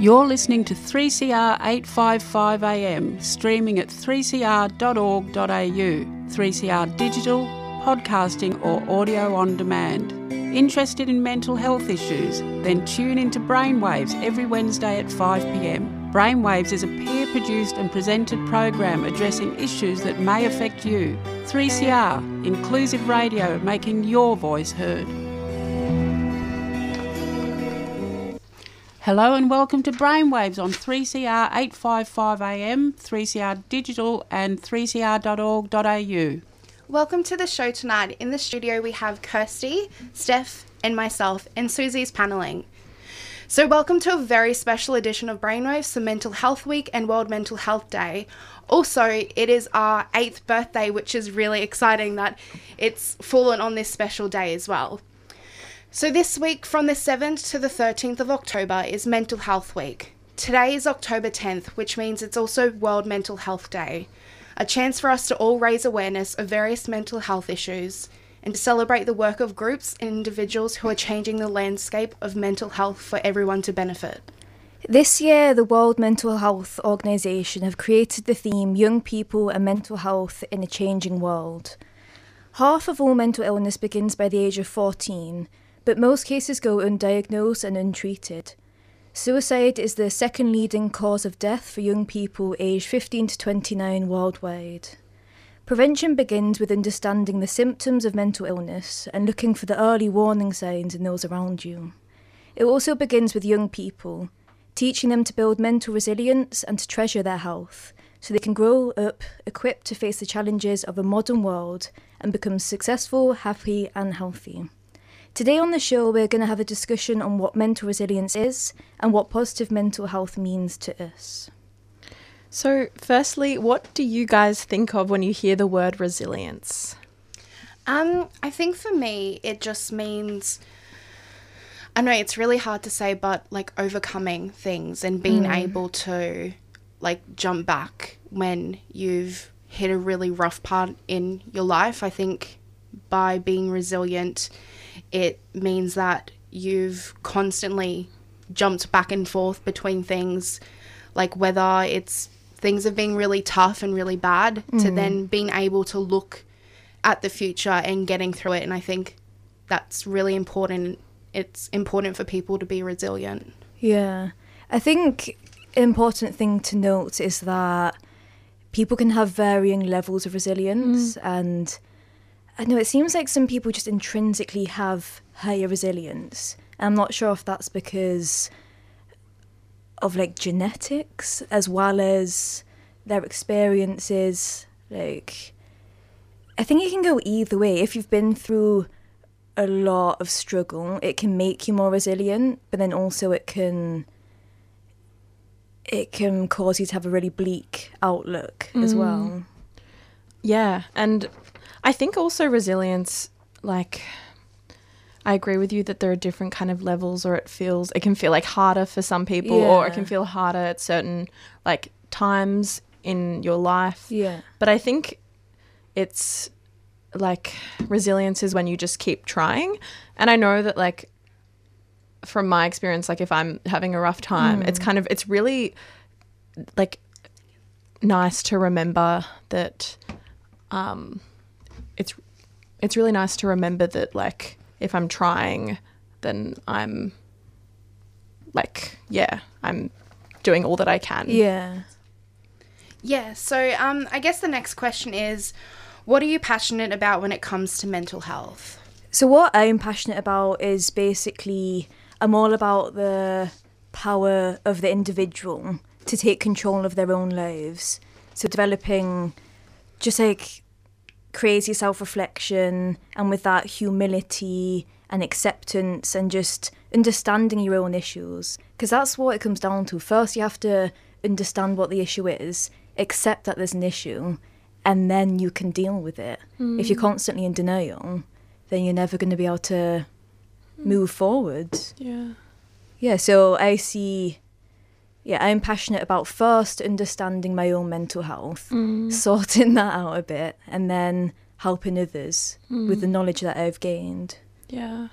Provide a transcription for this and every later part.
You're listening to 3CR 855 AM, streaming at 3cr.org.au, 3CR digital, podcasting or audio on demand. Interested in mental health issues? Then tune into Brainwaves every Wednesday at 5 PM. Brainwaves is a peer-produced and presented program addressing issues that may affect you. 3CR, inclusive radio, making your voice heard. Hello and welcome to Brainwaves on 3CR 855 AM, 3CR Digital and 3cr.org.au. Welcome to the show tonight. In the studio we have Kirsty, Steph and myself, and Susie's panelling. So welcome to a very special edition of Brainwaves for Mental Health Week and World Mental Health Day. Also, it is our 8th birthday, which is really exciting that it's fallen on this special day as well. So this week from the 7th to the 13th of October is Mental Health Week. Today is October 10th, which means it's also World Mental Health Day, a chance for us to all raise awareness of various mental health issues and to celebrate the work of groups and individuals who are changing the landscape of mental health for everyone to benefit. This year, the World Mental Health Organisation have created the theme Young People and Mental Health in a Changing World. Half of all mental illness begins by the age of 14, but most cases go undiagnosed and untreated. Suicide is the second leading cause of death for young people aged 15 to 29 worldwide. Prevention begins with understanding the symptoms of mental illness and looking for the early warning signs in those around you. It also begins with young people, teaching them to build mental resilience and to treasure their health, so they can grow up equipped to face the challenges of a modern world and become successful, happy and healthy. Today on the show, we're going to have a discussion on what mental resilience is and what positive mental health means to us. So, firstly, what do you guys think of when you hear the word resilience? I think for me, it just means, I know it's really hard to say, but like overcoming things and being able to like jump back when you've hit a really rough part in your life. I think by being resilient, it means that you've constantly jumped back and forth between things, like whether it's things have been really tough and really bad to then being able to look at the future and getting through it. And I think that's really important. It's important for people to be resilient. Yeah. I think an important thing to note is that people can have varying levels of resilience and I know it seems like some people just intrinsically have higher resilience. I'm not sure if that's because of like genetics as well as their experiences. Like, I think it can go either way. If you've been through a lot of struggle, it can make you more resilient, but then also it can cause you to have a really bleak outlook as well. Yeah, and I think also resilience, like, I agree with you that there are different kind of levels, or it can feel like harder for some people or it can feel harder at certain like times in your life. Yeah. But I think it's like resilience is when you just keep trying. And I know that like from my experience, like if I'm having a rough time, it's really like nice to remember that it's really nice to remember that, like, if I'm trying, then I'm, like, yeah, I'm doing all that I can. Yeah. Yeah, so I guess the next question is, what are you passionate about when it comes to mental health? So what I'm passionate about is basically I'm all about the power of the individual to take control of their own lives. So developing just, like, crazy self-reflection and with that humility and acceptance and just understanding your own issues, because that's what it comes down to. First, you have to understand what the issue is, accept that there's an issue, and then you can deal with it. Mm. If you're constantly in denial, then you're never going to be able to move forward. Yeah. Yeah, so I see... Yeah, I'm passionate about first understanding my own mental health, sorting that out a bit, and then helping others with the knowledge that I've gained. Yeah,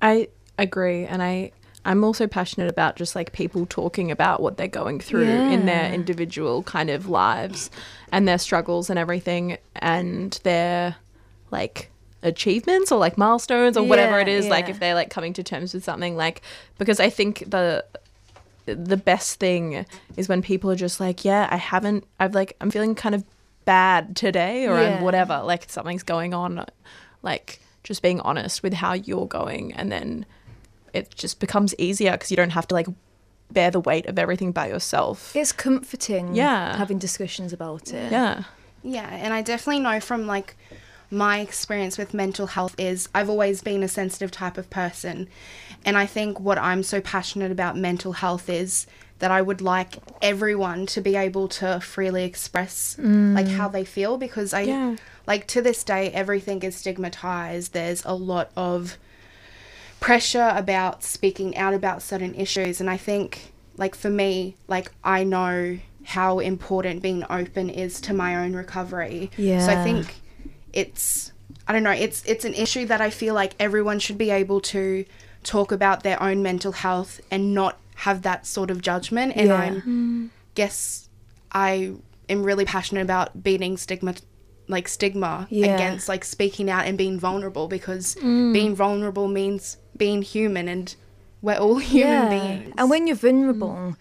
I agree. And I'm also passionate about just like people talking about what they're going through in their individual kind of lives and their struggles and everything, and their like achievements or like milestones or whatever it is, like if they're like coming to terms with something, like, because I think the best thing is when people are just like, I'm feeling kind of bad today, or I'm whatever, like something's going on, like just being honest with how you're going, and then it just becomes easier because you don't have to like bear the weight of everything by yourself. It's comforting having discussions about it. Yeah, and I definitely know from like my experience with mental health is I've always been a sensitive type of person, and I think what I'm so passionate about mental health is that I would like everyone to be able to freely express like how they feel, because I like to this day everything is stigmatized. There's a lot of pressure about speaking out about certain issues, and I think like for me, like I know how important being open is to my own recovery. So I think it's an issue that I feel like everyone should be able to talk about their own mental health and not have that sort of judgment. And I guess I am really passionate about beating stigma against like speaking out and being vulnerable, because being vulnerable means being human, and we're all human beings. And when you're vulnerable,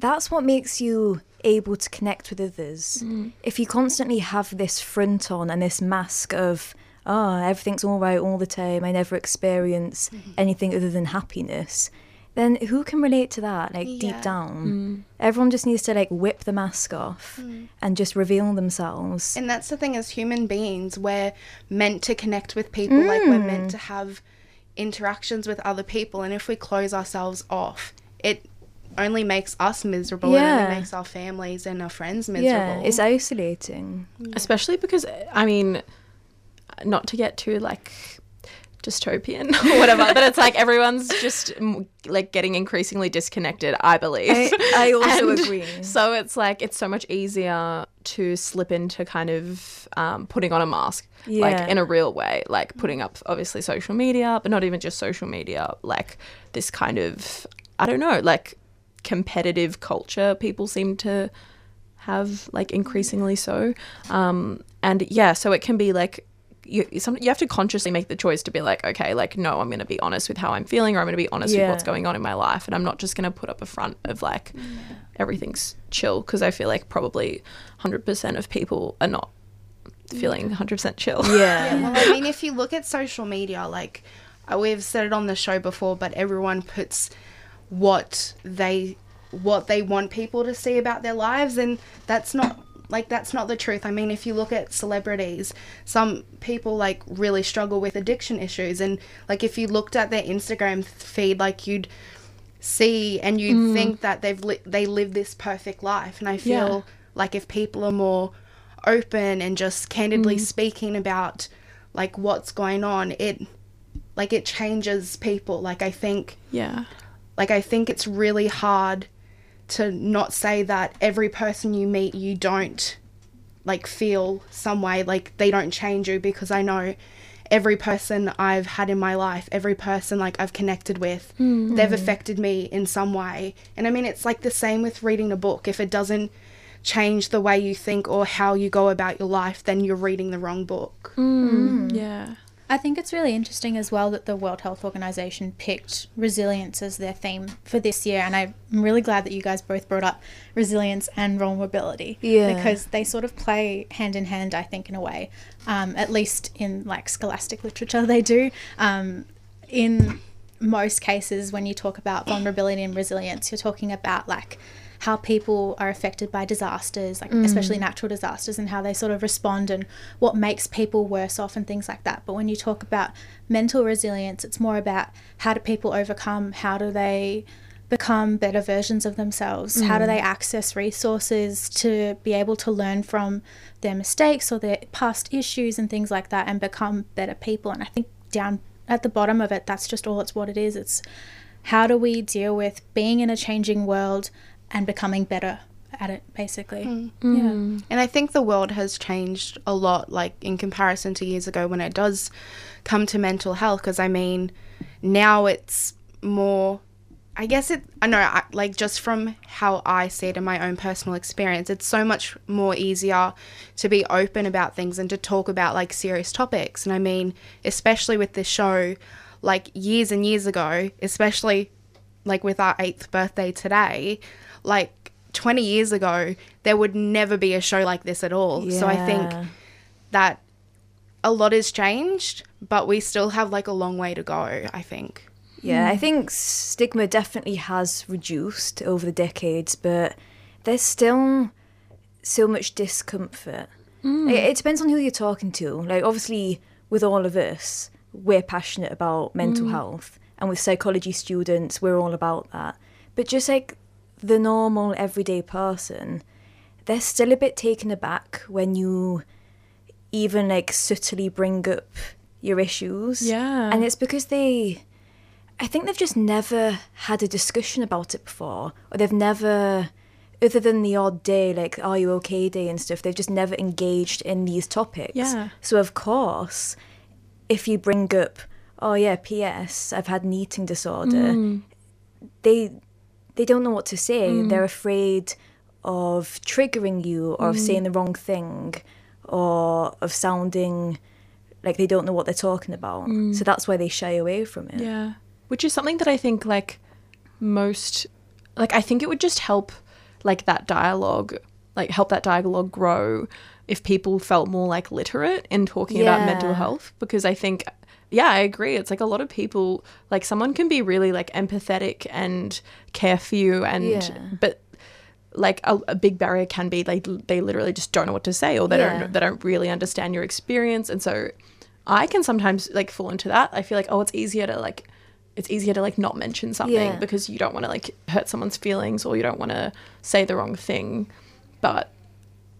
that's what makes you able to connect with others. If you constantly have this front on and this mask of, everything's all right all the time, I never experience anything other than happiness, then who can relate to that, like deep down? Everyone just needs to like whip the mask off and just reveal themselves. And that's the thing, as human beings, we're meant to connect with people, like we're meant to have interactions with other people, and if we close ourselves off, it only makes us miserable and it makes our families and our friends miserable. Yeah, it's isolating. Especially because, I mean, not to get too, like, dystopian or whatever, but it's like everyone's just, like, getting increasingly disconnected, I believe. I also agree. So it's like it's so much easier to slip into kind of putting on a mask, like, in a real way, like putting up, obviously, social media, but not even just social media, like this kind of, I don't know, like, competitive culture people seem to have, like, increasingly so, so it can be like you have to consciously make the choice to be like, okay, like, no, I'm going to be honest with how I'm feeling, or I'm going to be honest with what's going on in my life, and I'm not just going to put up a front of like everything's chill, because I feel like probably 100% of people are not feeling 100% chill. Well, I mean, if you look at social media, like we've said it on the show before, but everyone puts what they want people to see about their lives, and that's not the truth. I mean, if you look at celebrities, some people like really struggle with addiction issues, and like if you looked at their Instagram feed, like you'd see and you'd think that they live this perfect life. And I feel like if people are more open and just candidly speaking about like what's going on, it like it changes people. Like I think like, I think it's really hard to not say that every person you meet, you don't, like, feel some way, like, they don't change you, because I know every person I've had in my life, every person, like, I've connected with, they've affected me in some way. And, I mean, it's, like, the same with reading a book. If it doesn't change the way you think or how you go about your life, then you're reading the wrong book. Yeah. I think it's really interesting as well that the World Health Organization picked resilience as their theme for this year, and I'm really glad that you guys both brought up resilience and vulnerability, because they sort of play hand in hand, I think, in a way, at least in like scholastic literature they do. In most cases when you talk about vulnerability and resilience, you're talking about like how people are affected by disasters, like especially natural disasters, and how they sort of respond and what makes people worse off and things like that. But when you talk about mental resilience, it's more about how do people overcome, how do they become better versions of themselves? How do they access resources to be able to learn from their mistakes or their past issues and things like that and become better people? And I think down at the bottom of it, that's just all what it is. It's how do we deal with being in a changing world and becoming better at it, basically. Yeah. And I think the world has changed a lot, like in comparison to years ago when it does come to mental health, because I mean, now it's more, I guess it, I know, like just from how I see it in my own personal experience, it's so much more easier to be open about things and to talk about like serious topics. And I mean, especially with this show, like years and years ago, especially like with our 8th birthday today, like 20 years ago, there would never be a show like this at all. Yeah. So I think that a lot has changed, but we still have like a long way to go, I think. Yeah, I think stigma definitely has reduced over the decades, but there's still so much discomfort. It depends on who you're talking to. Like, obviously, with all of us, we're passionate about mental health, and with psychology students, we're all about that. But just like the normal everyday person, they're still a bit taken aback when you even like subtly bring up your issues. Yeah. And it's because I think they've just never had a discussion about it before, or they've never, other than the odd day, like Are You Okay Day and stuff, they've just never engaged in these topics. Yeah. So of course, if you bring up, oh yeah, PS, I've had an eating disorder, they don't know what to say. They're afraid of triggering you or of saying the wrong thing or of sounding like they don't know what they're talking about. So that's why they shy away from it. Yeah. Which is something that I think like most, like I think it would just help like that dialogue grow if people felt more like literate in talking about mental health, because I think, yeah, I agree. It's like a lot of people, like someone can be really like empathetic and care for you and but like a big barrier can be like they literally just don't know what to say, or they don't really understand your experience. And so I can sometimes like fall into that. I feel like, oh, it's easier to not mention something because you don't want to like hurt someone's feelings or you don't want to say the wrong thing. But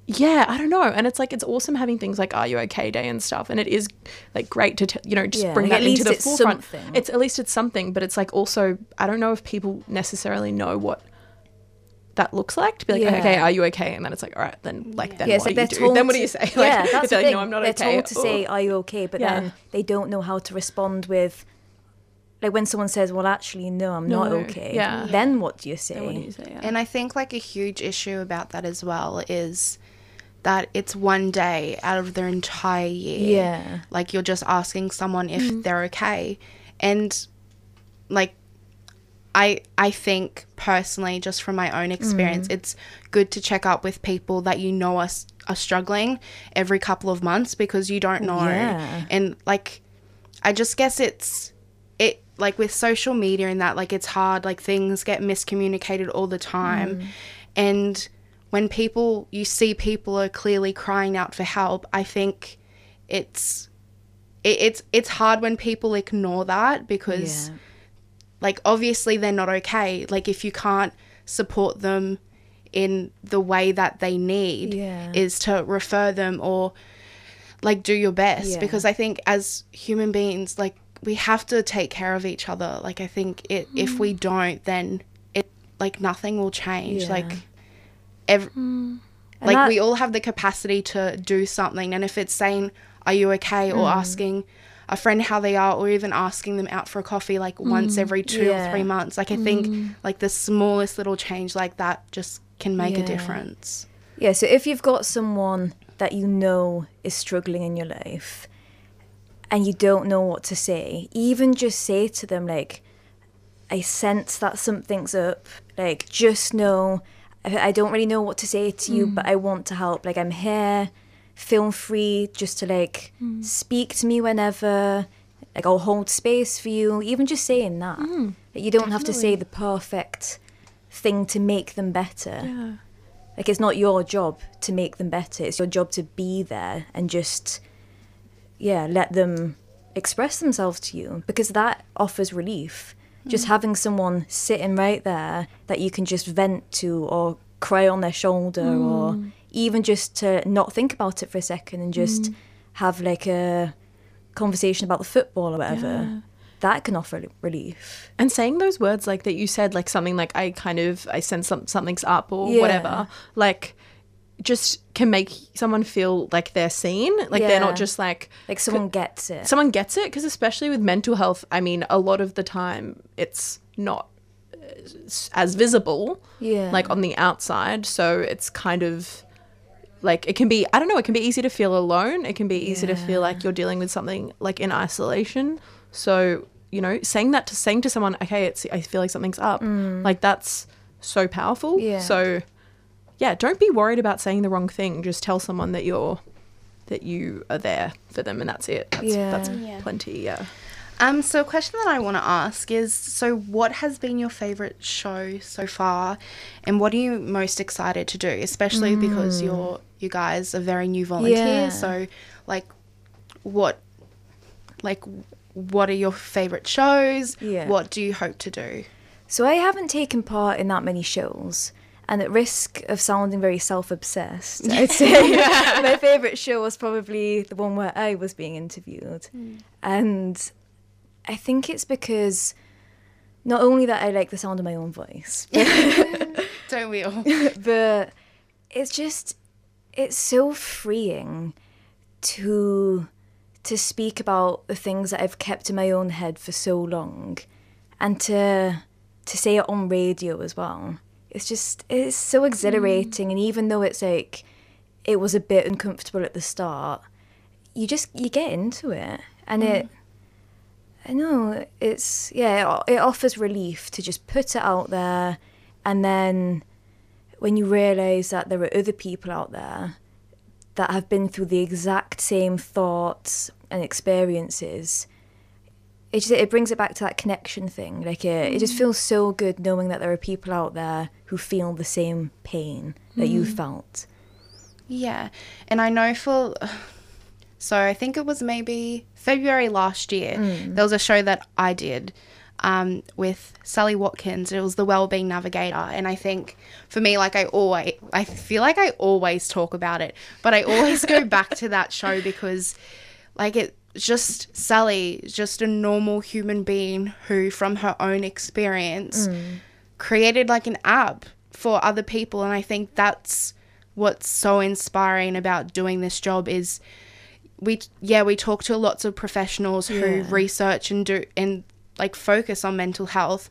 yeah, I don't know. And it's like, it's awesome having things like Are You Okay Day and stuff. And it is like great to, just bring that into the forefront. Something. At least it's something, but it's like also, I don't know if people necessarily know what that looks like to be like, okay, are you okay? And then it's like, all right, then like, then what do you do? Then what do you say? Like, yeah, that's the thing. Like, no, I'm not okay. They're told to say, are you okay? But then they don't know how to respond with, like when someone says, well, actually, no, I'm not okay. Yeah. Then what do you say? And I think like a huge issue about that as well is that it's one day out of their entire year. Yeah. Like you're just asking someone if they're okay. And like I think personally, just from my own experience, it's good to check up with people that you know are struggling every couple of months, because you don't know. Yeah. And like I just guess it's like with social media and that, like it's hard, like things get miscommunicated all the time. And when you see people are clearly crying out for help, I think it's hard when people ignore that, because like obviously they're not okay. Like if you can't support them in the way that they need is to refer them or like do your best, because I think as human beings, like we have to take care of each other. Like I think if we don't, then it like nothing will change. Like we all have the capacity to do something, and if it's saying are you okay, or asking a friend how they are, or even asking them out for a coffee like once every 2 or 3 months, like I think like the smallest little change like that just can make a difference. So if you've got someone that you know is struggling in your life and you don't know what to say, even just say to them like, I sense that something's up, like just know I don't really know what to say to you, but I want to help. Like, I'm here. Feel free just to, like, speak to me whenever. Like, I'll hold space for you. Even just saying that. Like, you don't have to say the perfect thing to make them better. Yeah. Like, it's not your job to make them better. It's your job to be there and just, let them express themselves to you. Because that offers relief. Just having someone sitting right there that you can just vent to or cry on their shoulder or even just to not think about it for a second and just have like a conversation about the football or whatever. Yeah. That can offer relief. And saying those words like that you said, like something like I sense something's up or whatever, like just can make someone feel like they're seen, like they're not just like someone gets it. Someone gets it, because especially with mental health, I mean, a lot of the time it's not as visible like on the outside. So it's kind of like it can be, I don't know, it can be easy to feel alone. It can be easy to feel like you're dealing with something like in isolation. So, you know, saying to someone, okay, I feel like something's up, like that's so powerful. Yeah. So, yeah, don't be worried about saying the wrong thing. Just tell someone that you are there for them, and that's it. That's plenty. Yeah. So a question that I want to ask is, so what has been your favourite show so far, and what are you most excited to do? Especially because you guys are very new volunteers. Yeah. So, what are your favourite shows? Yeah. What do you hope to do? So I haven't taken part in that many shows, and at risk of sounding very self-obsessed, I'd say my favourite show was probably the one where I was being interviewed. Mm. And I think it's because not only that I like the sound of my own voice. Don't we all? But it's so freeing to speak about the things that I've kept in my own head for so long, and to say it on radio as well. It's so exhilarating, and even though it's like it was a bit uncomfortable at the start, you get into it, and it offers relief to just put it out there, and then when you realise that there are other people out there that have been through the exact same thoughts and experiences, it brings it back to that connection thing. Like it just feels so good knowing that there are people out there who feel the same pain that you felt. Yeah, and I know so I think it was maybe February last year, there was a show that I did with Sally Watkins. It was the Wellbeing Navigator, and I think for me, like I feel like I always talk about it, but I always go back to that show because like it's just Sally, just a normal human being who from her own experience created like an app for other people, and I think that's what's so inspiring about doing this job is we talk to lots of professionals who research and do and like focus on mental health,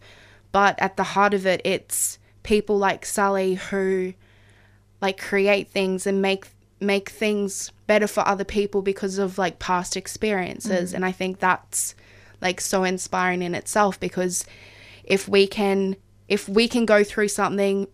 but at the heart of it, it's people like Sally who like create things and make things better for other people because of like past experiences. And I think that's like so inspiring in itself, because if we can go through something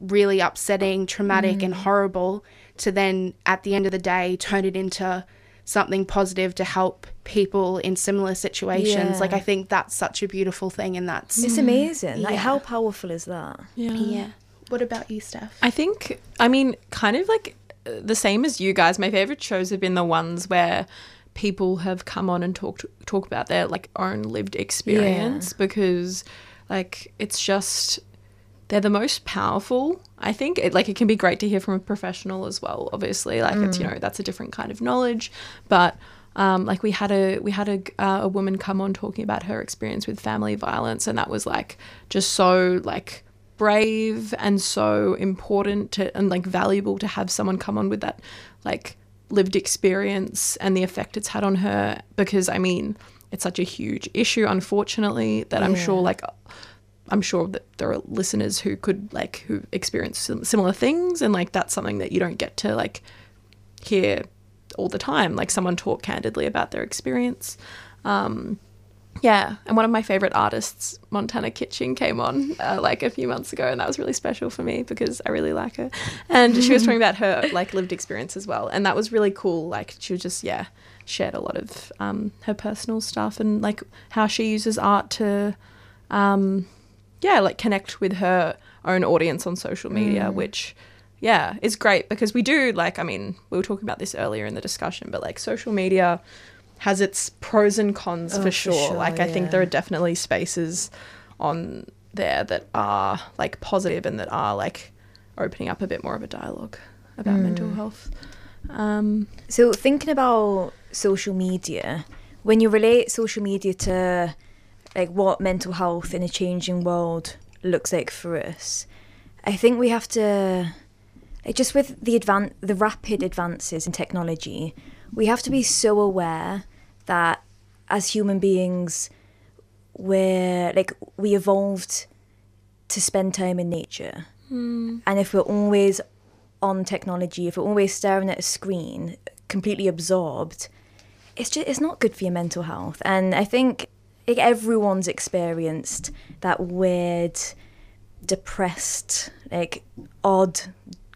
really upsetting, traumatic and horrible to then at the end of the day turn it into something positive to help people in similar situations. Yeah. Like I think that's such a beautiful thing, and that's it's amazing. Like how powerful is that? Yeah. Yeah. What about you, Steph? I think kind of like the same as you guys. My favorite shows have been the ones where people have come on and talk about their like own lived experience, because like it's just they're the most powerful. I think it can be great to hear from a professional as well, obviously, like it's, you know, that's a different kind of knowledge, but like we had a woman come on talking about her experience with family violence, and that was like just so like brave and so important and like valuable to have someone come on with that like lived experience and the effect it's had on her, because I mean it's such a huge issue, unfortunately, that I'm sure that there are listeners who could like who experience similar things, and like that's something that you don't get to like hear all the time, like someone talk candidly about their experience. And one of my favorite artists, Montana Kitchen, came on like a few months ago, and that was really special for me because I really like her, and she was talking about her like lived experience as well, and that was really cool. Like she was just shared a lot of her personal stuff and like how she uses art to like connect with her own audience on social media, which, is great, because we do like, I mean, we were talking about this earlier in the discussion, but like social media has its pros and cons for sure. Like I think there are definitely spaces on there that are like positive and that are like opening up a bit more of a dialogue about mental health. So thinking about social media, when you relate social media to like what mental health in a changing world looks like for us, I think we have to, like, just with the rapid advances in technology, we have to be so aware that as human beings, we evolved to spend time in nature. Mm. And if we're always on technology, if we're always staring at a screen, completely absorbed, it's not good for your mental health. And I think everyone's experienced that weird, depressed, like odd,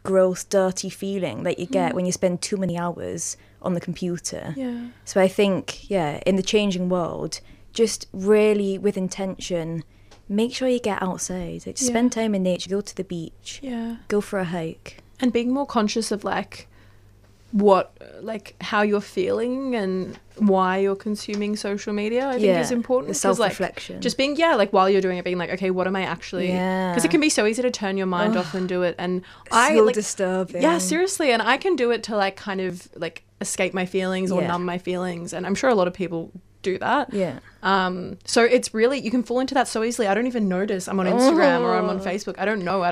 gross, dirty feeling that you get when you spend too many hours on the computer. Yeah. So I think, in the changing world, just really with intention, make sure you get outside. Like, just spend time in nature, go to the beach, go for a hike. And being more conscious of how you're feeling and why you're consuming social media, I think is important. The self-reflection. Just being, while you're doing it, being like, okay, what am I actually... Because it can be so easy to turn your mind off and do it. And so disturbing. Yeah, seriously. And I can do it to escape my feelings or numb my feelings. And I'm sure a lot of people do that. Yeah. So it's really, you can fall into that so easily. I don't even notice I'm on Instagram or I'm on Facebook. I don't know.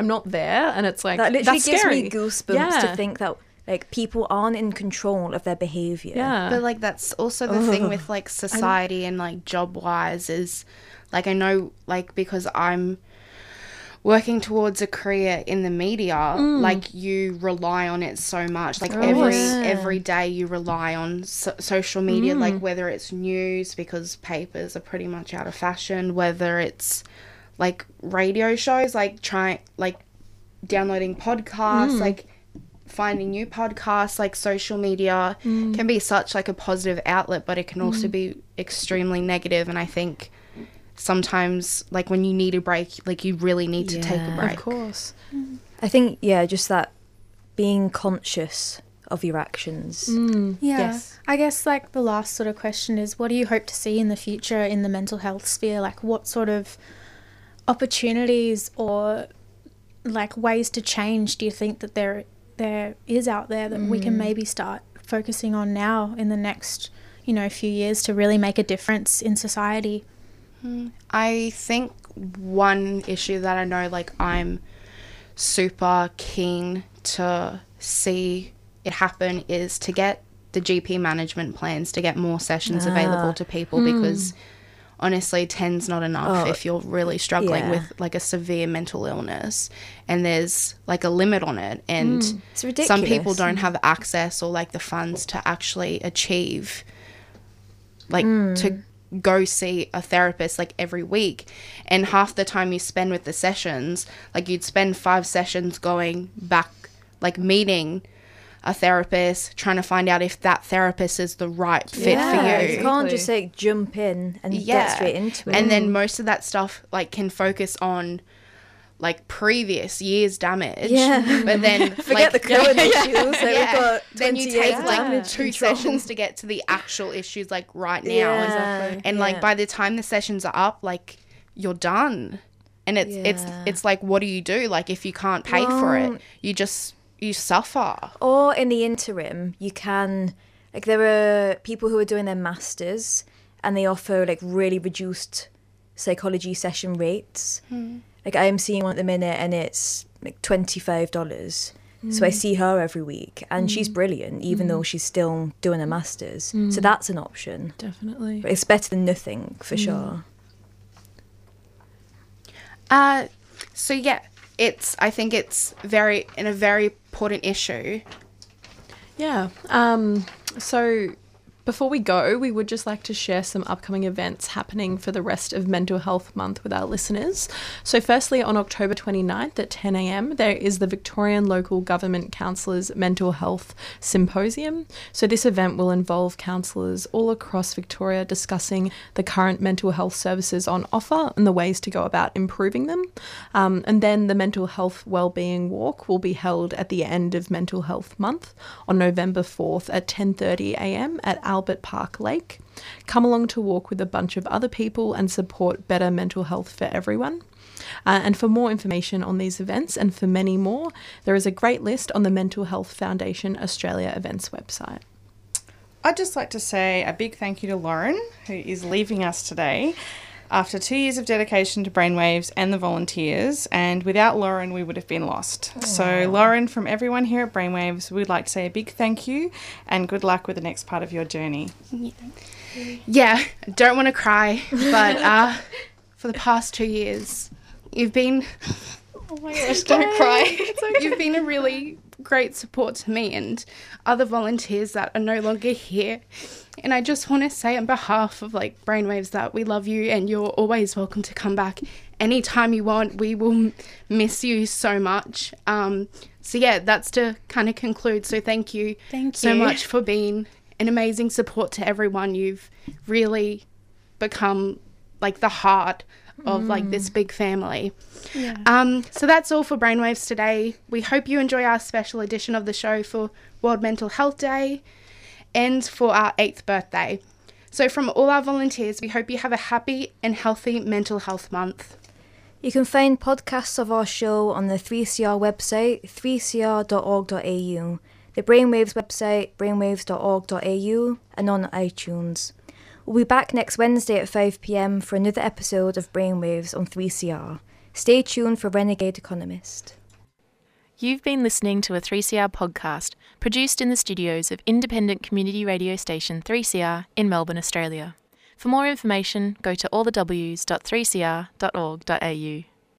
I'm not there. And it's like, that literally gives me goosebumps to think that people aren't in control of their behaviour. Yeah. But that's also the thing with society and job wise is I know because I'm working towards a career in the media, you rely on it so much. Every day you rely on social media, whether it's news because papers are pretty much out of fashion, whether it's radio shows, downloading podcasts, finding new podcasts, social media can be such a positive outlet, but it can also be extremely negative. And I think sometimes when you need a break, you really need to take a break. Of course. I think, just that being conscious of your actions. Yes. I guess the last sort of question is, what do you hope to see in the future in the mental health sphere? What sort of opportunities or ways to change do you think that there is out there that we can maybe start focusing on now in the next few years to really make a difference in society? I think one issue that I know I'm super keen to see it happen is to get the GP management plans, to get more sessions available to people, because honestly 10's not enough if you're really struggling with a severe mental illness, and there's a limit on it, and it's ridiculous. Some people don't have access or the funds to actually achieve to go see a therapist every week, and half the time you spend with the sessions, you'd spend 5 sessions going back, meeting a therapist, trying to find out if that therapist is the right fit for you. You can't just jump in and get straight into it. And then most of that stuff can focus on previous year's damage. Yeah. But then forget the current issues. So we've got then you take 2 sessions to get to the actual issues right now. Yeah. Exactly. And by the time the sessions are up, you're done. And it's what do you do? If you can't pay for it, you suffer. Or in the interim, you can, there are people who are doing their masters and they offer really reduced psychology session rates. I am seeing one at the minute and it's $25. So I see her every week and she's brilliant, even though she's still doing her masters. So that's an option. Definitely. But it's better than nothing for sure. I think it's a very important issue. Yeah. So before we go, we would just like to share some upcoming events happening for the rest of Mental Health Month with our listeners. So firstly, on October 29th at 10 a.m, there is the Victorian Local Government Councillors Mental Health Symposium. So this event will involve councillors all across Victoria discussing the current mental health services on offer and the ways to go about improving them. And then the Mental Health Wellbeing Walk will be held at the end of Mental Health Month on November 4th at 10:30 a.m. at Albert Albert Park Lake. Come along to walk with a bunch of other people and support better mental health for everyone. And for more information on these events and for many more, there is a great list on the Mental Health Foundation Australia events website. I'd just like to say a big thank you to Lauren, who is leaving us today after 2 years of dedication to Brainwaves and the volunteers, and without Lauren we would have been lost. Aww. So Lauren, from everyone here at Brainwaves, we'd like to say a big thank you and good luck with the next part of your journey. Yeah, don't want to cry, but for the past 2 years you've been... Oh my gosh, don't cry. It's okay. You've been a really great support to me and other volunteers that are no longer here. And I just want to say on behalf of like Brainwaves that we love you and you're always welcome to come back anytime you want. We will miss you so much. So yeah, that's to kind of conclude. So thank you so much for being an amazing support to everyone. You've really become like the heart of like this big family. Yeah. So that's all for Brainwaves today. We hope you enjoy our special edition of the show for World Mental Health Day and for our 8th birthday. So from all our volunteers, we hope you have a happy and healthy mental health month. You can find podcasts of our show on the 3CR website, 3cr.org.au, the Brainwaves website, brainwaves.org.au, and on iTunes. We'll be back next Wednesday at 5 p.m. for another episode of Brainwaves on 3CR. Stay tuned for Renegade Economist. You've been listening to a 3CR podcast produced in the studios of independent community radio station 3CR in Melbourne, Australia. For more information, go to allthews.3cr.org.au.